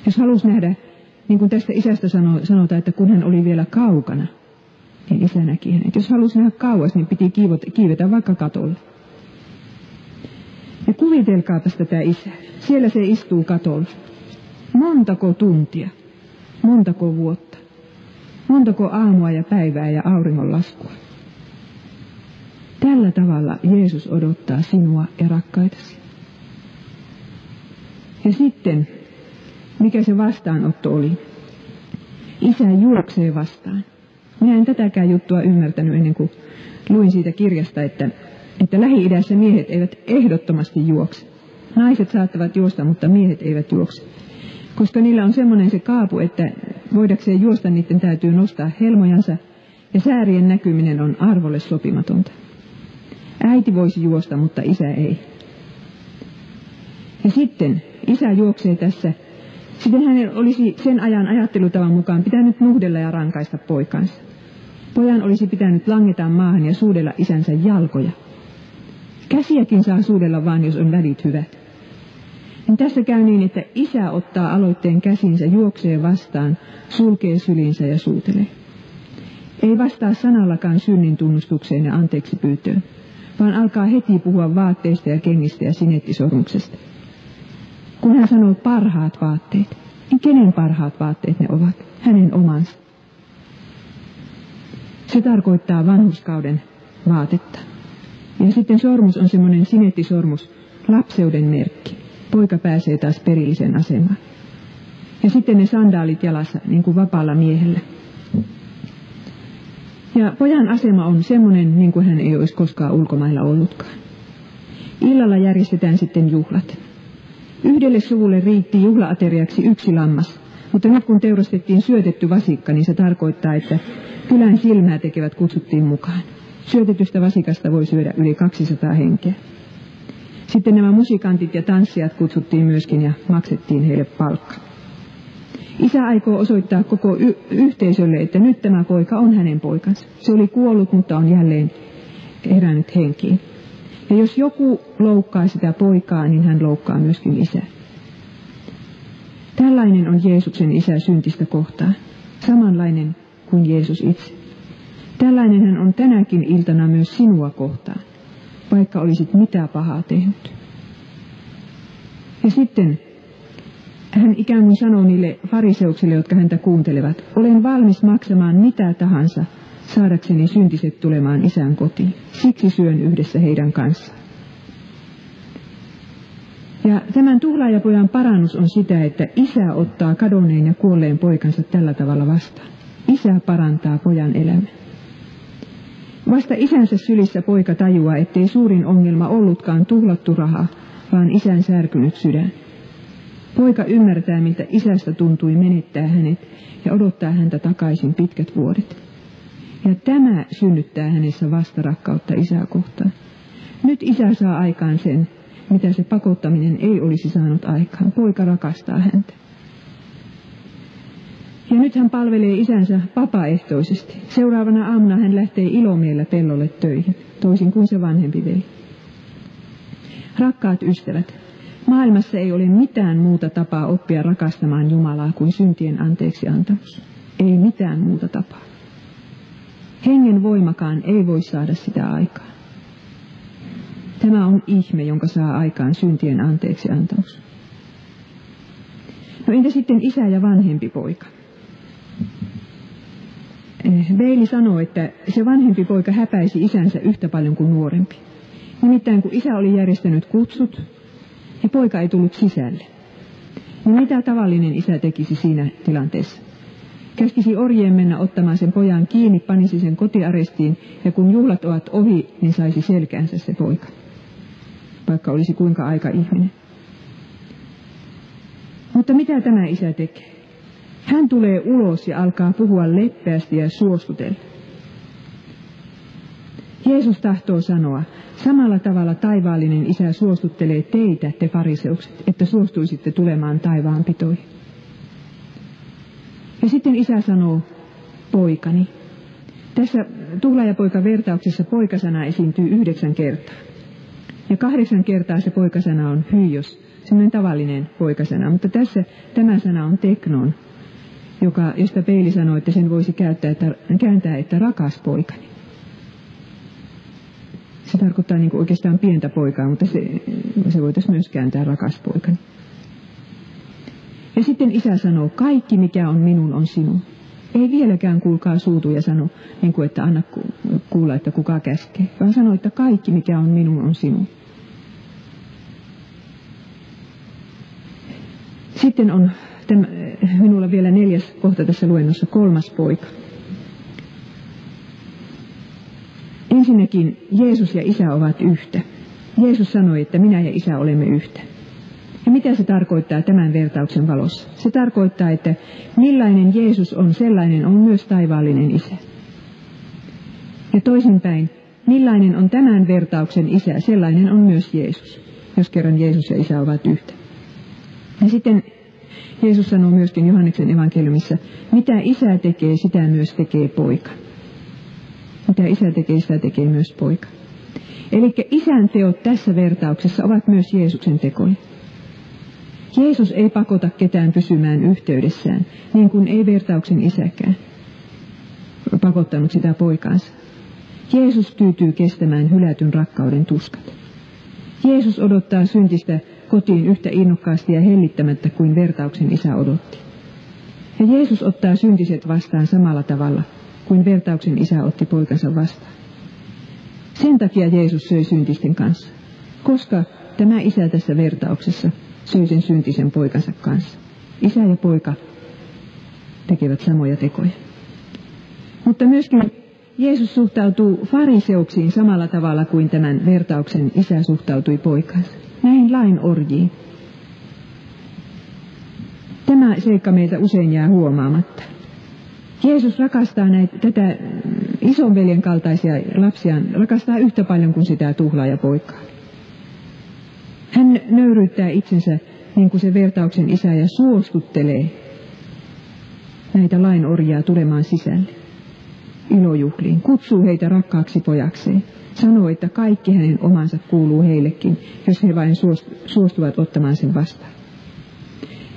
Jos halusi nähdä, niin kuin tästä isästä sanotaan, että kun hän oli vielä kaukana, niin isä näki hänet. Jos halusi nähdä kauas, niin piti kiivetä vaikka katolle. Ja kuvitelkaapas tätä isää. Siellä se istuu katolla. Montako tuntia, montako vuotta, montako aamua ja päivää ja auringonlaskua. Tällä tavalla Jeesus odottaa sinua ja rakkaitasi. Ja sitten, mikä se vastaanotto oli? Isä juoksee vastaan. Minä en tätäkään juttua ymmärtänyt ennen kuin luin siitä kirjasta, että, että Lähi-idässä miehet eivät ehdottomasti juokse. Naiset saattavat juosta, mutta miehet eivät juokse. Koska niillä on semmoinen se kaapu, että voidakseen juosta, niiden täytyy nostaa helmojansa ja säärien näkyminen on arvolle sopimatonta. Äiti voisi juosta, mutta isä ei. Ja sitten isä juoksee tässä. Sitten hänen olisi sen ajan ajattelutavan mukaan pitänyt nuhdella ja rankaista poikansa. Pojan olisi pitänyt langeta maahan ja suudella isänsä jalkoja. Käsiäkin saa suudella vaan, jos on välit hyvät. Ja tässä käy niin, että isä ottaa aloitteen käsiinsä, juoksee vastaan, sulkee syliinsä ja suutelee. Ei vastaa sanallakaan synnin tunnustukseen ja anteeksi pyytöön, vaan alkaa heti puhua vaatteista ja kengistä ja sinettisormuksesta. Kun hän sanoo parhaat vaatteet, niin kenen parhaat vaatteet ne ovat? Hänen omansa. Se tarkoittaa vanhurskauden vaatetta. Ja sitten sormus on semmoinen sinettisormus, lapseuden merkki. Poika pääsee taas perilliseen asemaan. Ja sitten ne sandaalit jalassa, niin kuin vapaalla miehellä. Ja pojan asema on semmoinen, niin kuin hän ei olisi koskaan ulkomailla ollutkaan. Illalla järjestetään sitten juhlat. Yhdelle suvulle riitti juhlaateriaksi yksi lammas, mutta nyt kun teurastettiin syötetty vasikka, niin se tarkoittaa, että kylän silmää tekevät kutsuttiin mukaan. Syötetystä vasikasta voi syödä yli kaksisataa henkeä. Sitten nämä musikantit ja tanssijat kutsuttiin myöskin ja maksettiin heille palkka. Isä aikoo osoittaa koko y- yhteisölle, että nyt tämä poika on hänen poikansa. Se oli kuollut, mutta on jälleen herännyt henkiin. Ja jos joku loukkaa sitä poikaa, niin hän loukkaa myöskin isää. Tällainen on Jeesuksen isä syntistä kohtaan, samanlainen kuin Jeesus itse. Tällainen hän on tänäkin iltana myös sinua kohtaan, vaikka olisit mitä pahaa tehnyt. Ja sitten hän ikään kuin sanoo niille fariseuksille, jotka häntä kuuntelevat, olen valmis maksamaan mitä tahansa, saadakseni syntiset tulemaan isän kotiin. Siksi syön yhdessä heidän kanssaan. Ja tämän tuhlaajapojan parannus on sitä, että isä ottaa kadonneen ja kuolleen poikansa tällä tavalla vastaan. Isä parantaa pojan elämän. Vasta isänsä sylissä poika tajuaa, ettei suurin ongelma ollutkaan tuhlattu raha, vaan isän särkynyt sydän. Poika ymmärtää, miltä isästä tuntui menettää hänet ja odottaa häntä takaisin pitkät vuodet. Ja tämä synnyttää hänessä vastarakkautta isää kohtaan. Nyt isä saa aikaan sen, mitä se pakottaminen ei olisi saanut aikaan. Poika rakastaa häntä. Ja nyt hän palvelee isänsä vapaaehtoisesti. Seuraavana aamuna hän lähtee ilomielellä pellolle töihin, toisin kuin se vanhempi vei. Rakkaat ystävät, maailmassa ei ole mitään muuta tapaa oppia rakastamaan Jumalaa kuin syntien anteeksiantamus. Ei mitään muuta tapaa. Hengen voimakaan ei voi saada sitä aikaan. Tämä on ihme, jonka saa aikaan syntien anteeksiantamus. No entä sitten isä ja vanhempi poika? Veili sanoo, että se vanhempi poika häpäisi isänsä yhtä paljon kuin nuorempi. Nimittäin kun isä oli järjestänyt kutsut, ja poika ei tullut sisälle. Niin mitä tavallinen isä tekisi siinä tilanteessa? Käskisi orjien mennä ottamaan sen pojan kiinni, panisi sen kotiarestiin, ja kun juhlat ovat ohi, niin saisi selkäänsä se poika. Vaikka olisi kuinka aika ihminen. Mutta mitä tämä isä tekee? Hän tulee ulos ja alkaa puhua leppeästi ja suostutella. Jeesus tahtoo sanoa, samalla tavalla taivaallinen isä suostuttelee teitä, te fariseukset, että suostuisitte tulemaan taivaan pitoihin. Ja sitten isä sanoo, poikani. Tässä tuhlaajapoika-vertauksessa poikasana esiintyy yhdeksän kertaa. Ja kahdeksan kertaa se poikasana on hyios, semmoinen tavallinen poikasana. Mutta tässä tämä sana on teknon, joka, josta Peili sanoi, että sen voisi käyttää, että, kääntää, että rakas poikani. Se tarkoittaa niin kuin oikeastaan pientä poikaa, mutta se, se voitaisiin myös kääntää rakas poikani. Ja sitten isä sanoo, kaikki mikä on minun on sinun. Ei vieläkään kuulkaa suutu ja sano, niin kuin, että anna kuulla, että kuka käskee, vaan sanoo, että kaikki mikä on minun on sinun. Sitten on tämä, minulla vielä neljäs kohta tässä luennossa, kolmas poika. Ensinnäkin Jeesus ja isä ovat yhtä. Jeesus sanoi, että minä ja isä olemme yhtä. Ja mitä se tarkoittaa tämän vertauksen valossa? Se tarkoittaa, että millainen Jeesus on, sellainen on myös taivaallinen isä. Ja toisinpäin, millainen on tämän vertauksen isä, sellainen on myös Jeesus, jos kerran Jeesus ja isä ovat yhtä. Ja sitten Jeesus sanoo myöskin Johanneksen evankeliumissa, mitä isä tekee, sitä myös tekee poika. Mitä isä tekee, sitä tekee myös poika. Eli isän teot tässä vertauksessa ovat myös Jeesuksen tekoja. Jeesus ei pakota ketään pysymään yhteydessään, niin kuin ei vertauksen isäkään pakottanut sitä poikaansa. Jeesus tyytyy kestämään hylätyn rakkauden tuskat. Jeesus odottaa syntistä kotiin yhtä innokkaasti ja hellittämättä kuin vertauksen isä odotti. Ja Jeesus ottaa syntiset vastaan samalla tavalla kuin vertauksen isä otti poikansa vastaan. Sen takia Jeesus söi syntisten kanssa, koska tämä isä tässä vertauksessa söi sen syntisen poikansa kanssa. Isä ja poika tekevät samoja tekoja. Mutta myöskin Jeesus suhtautuu fariseuksiin samalla tavalla kuin tämän vertauksen isä suhtautui poikaansa. Näin lain orjiin. Tämä seikka meiltä usein jää huomaamatta. Jeesus rakastaa näitä, tätä isonveljen kaltaisia lapsia, rakastaa yhtä paljon kuin sitä tuhlaajapoikaa. Hän nöyryyttää itsensä niin kuin se vertauksen isä ja suostuttelee näitä lainorjaa tulemaan sisälle ilojuhliin. Kutsuu heitä rakkaaksi pojakseen. Sanoo, että kaikki hänen omansa kuuluu heillekin, jos he vain suostuvat ottamaan sen vastaan.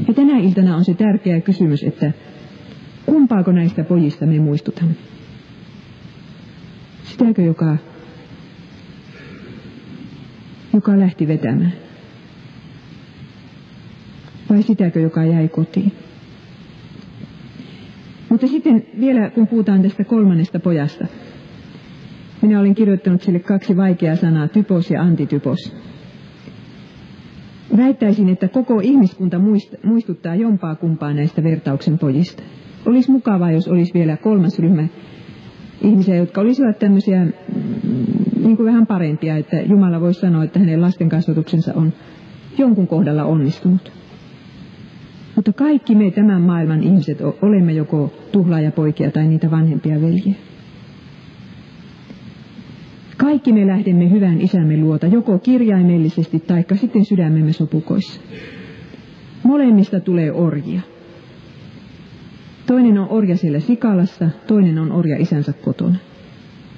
Ja tänä iltana on se tärkeä kysymys, että kumpaako näistä pojista me muistutamme? Sitäkö, joka, joka lähti vetämään? Vai sitäkö, joka jäi kotiin? Mutta sitten vielä, kun puhutaan tästä kolmannesta pojasta. Minä olen kirjoittanut sille kaksi vaikeaa sanaa, typos ja antitypos. Väittäisin, että koko ihmiskunta muistuttaa jompaa kumpaa näistä vertauksen pojista. Olisi mukavaa, jos olisi vielä kolmas ryhmä ihmisiä, jotka olisivat tämmöisiä niin kuin vähän parempia, että Jumala voisi sanoa, että hänen lasten kasvatuksensa on jonkun kohdalla onnistunut. Mutta kaikki me tämän maailman ihmiset olemme joko tuhlaajapoikia tai niitä vanhempia veljiä. Kaikki me lähdemme hyvän isämme luota, joko kirjaimellisesti tai sitten sydämemme sopukoissa. Molemmista tulee orjia. Toinen on orja siellä sikalassa, toinen on orja isänsä kotona.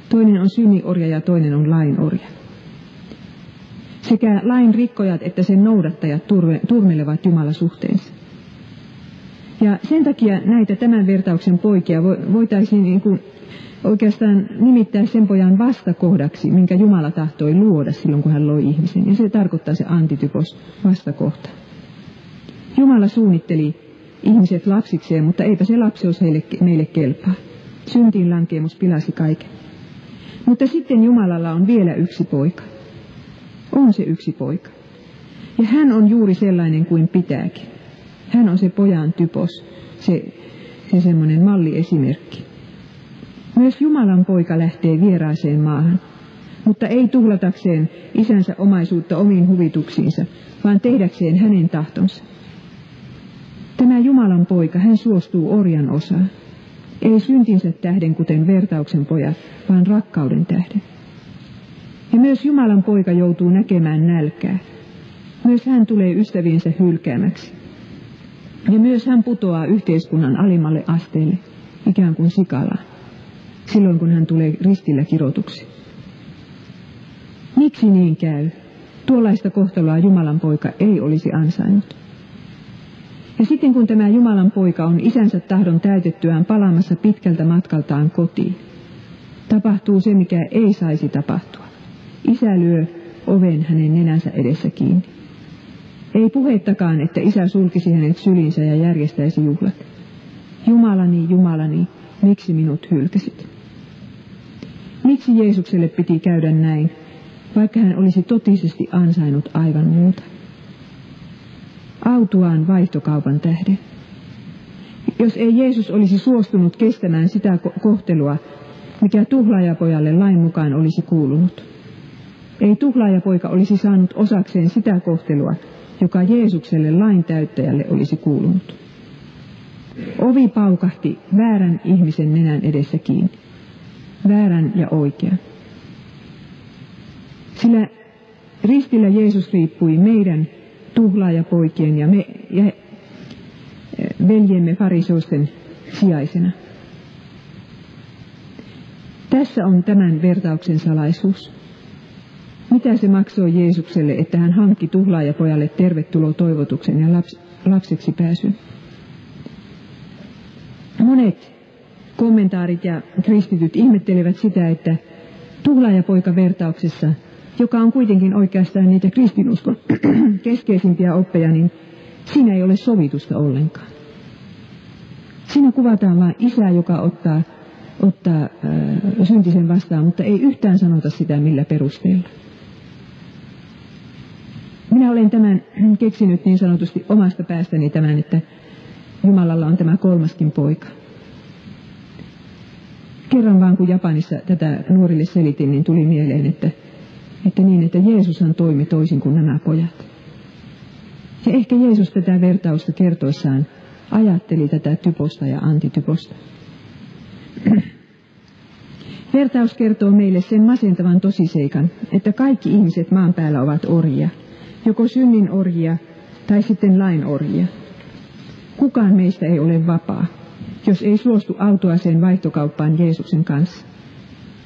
Toinen on syniorja ja toinen on lain orja. Sekä lain rikkojat että sen noudattajat turmelevat Jumala suhteensa. Ja sen takia näitä tämän vertauksen poikia voitaisiin niin kuin oikeastaan nimittää sen pojan vastakohdaksi, minkä Jumala tahtoi luoda silloin, kun hän loi ihmisen. Ja se tarkoittaa se antitypos, vastakohta. Jumala suunnitteli ihmiset lapsikseen, mutta eipä se lapseus heille, meille kelpaa. Syntiin lankeemus pilasi kaiken. Mutta sitten Jumalalla on vielä yksi poika. On se yksi poika. Ja hän on juuri sellainen kuin pitääkin. Hän on se pojan typos, se, se semmoinen malliesimerkki. Myös Jumalan poika lähtee vieraaseen maahan, mutta ei tuhlatakseen isänsä omaisuutta omiin huvituksiinsa, vaan tehdäkseen hänen tahtonsa. Tämä Jumalan poika, hän suostuu orjan osaan. Ei syntinsä tähden, kuten vertauksen pojat, vaan rakkauden tähden. Ja myös Jumalan poika joutuu näkemään nälkää. Myös hän tulee ystäviensä hylkäämäksi. Ja myös hän putoaa yhteiskunnan alimmalle asteelle, ikään kuin sikalaan, silloin kun hän tulee ristillä kirotuksi. Miksi niin käy? Tuollaista kohtaloa Jumalan poika ei olisi ansainnut. Ja sitten kun tämä Jumalan poika on isänsä tahdon täytettyään palaamassa pitkältä matkaltaan kotiin, tapahtuu se, mikä ei saisi tapahtua. Isä lyö oven hänen nenänsä edessä kiinni. Ei puhettakaan, että isä sulkisi hänet sylinsä ja järjestäisi juhlat. Jumalani, Jumalani, miksi minut hylkäsit? Miksi Jeesukselle piti käydä näin, vaikka hän olisi totisesti ansainnut aivan muuta? Autuaan vaihtokaupan tähden. Jos ei Jeesus olisi suostunut kestämään sitä kohtelua, mikä tuhlaajapojalle lain mukaan olisi kuulunut. Ei tuhlaajapoika olisi saanut osakseen sitä kohtelua, joka Jeesukselle lain täyttäjälle olisi kuulunut. Ovi paukahti väärän ihmisen nenän edessä kiinni. Väärän ja oikean. Sillä ristillä Jeesus riippui meidän tuhlaajapoikien ja, me, ja veljemme fariseusten sijaisena. Tässä on tämän vertauksen salaisuus. Mitä se maksoi Jeesukselle, että hän hankki tuhlaajapojalle tervetulotoivotuksen ja laps, lapseksi pääsyn? Monet kommentaarit ja kristityt ihmettelevät sitä, että tuhlaajapoika-vertauksessa, joka on kuitenkin oikeastaan niitä kristinuskon keskeisimpiä oppeja, niin siinä ei ole sovitusta ollenkaan. Siinä kuvataan vain isää, joka ottaa, ottaa äh, syntisen vastaan, mutta ei yhtään sanota sitä millä perusteella. Minä olen tämän keksinyt niin sanotusti omasta päästäni tämän, että Jumalalla on tämä kolmaskin poika. Kerran vaan kun Japanissa tätä nuorille selitin, niin tuli mieleen, että, että niin, että Jeesushan toimi toisin kuin nämä pojat. Ja ehkä Jeesus tätä vertausta kertoissaan ajatteli tätä typosta ja antityposta. Vertaus kertoo meille sen masentavan tosiseikan, että kaikki ihmiset maan päällä ovat orjia, joko synnin orjia tai sitten lain orjia. Kukaan meistä ei ole vapaa, jos ei suostu autuaaseen vaihtokauppaan Jeesuksen kanssa.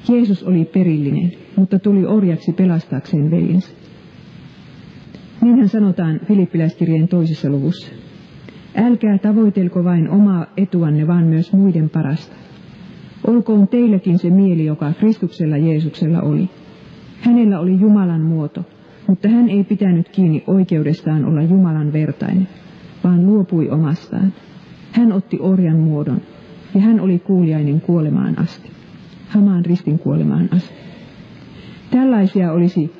Jeesus oli perillinen, mutta tuli orjaksi pelastaakseen veljensä. Niinhän sanotaan Filippiläiskirjeen toisessa luvussa. Älkää tavoitelko vain omaa etuanne, vaan myös muiden parasta. Olkoon teilläkin se mieli, joka Kristuksella Jeesuksella oli. Hänellä oli Jumalan muoto, mutta hän ei pitänyt kiinni oikeudestaan olla Jumalan vertainen, vaan luopui omastaan. Hän otti orjan muodon, ja hän oli kuuliainen kuolemaan asti, hamaan ristin kuolemaan asti. Tällaisia olisi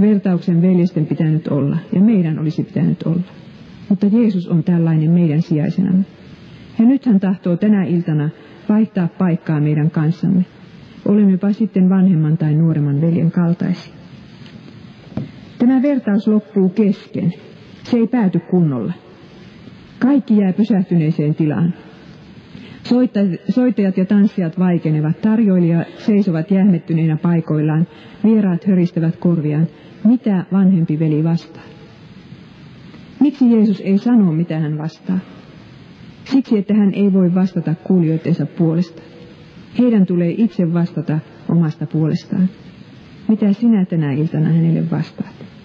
vertauksen veljesten pitänyt olla, ja meidän olisi pitänyt olla. Mutta Jeesus on tällainen meidän sijaisenamme. Ja nyt hän tahtoo tänä iltana vaihtaa paikkaa meidän kanssamme. Olemmepa sitten vanhemman tai nuoremman veljen kaltaisia. Tämä vertaus loppuu kesken. Se ei pääty kunnolla. Kaikki jää pysähtyneeseen tilaan. Soittajat ja tanssijat vaikenevat, tarjoilijat seisovat jähmettyneinä paikoillaan, vieraat höristävät korviaan. Mitä vanhempi veli vastaa? Miksi Jeesus ei sano, mitä hän vastaa? Siksi, että hän ei voi vastata kuulijoidensa puolesta. Heidän tulee itse vastata omasta puolestaan. Mitä sinä tänä iltana hänelle vastaat?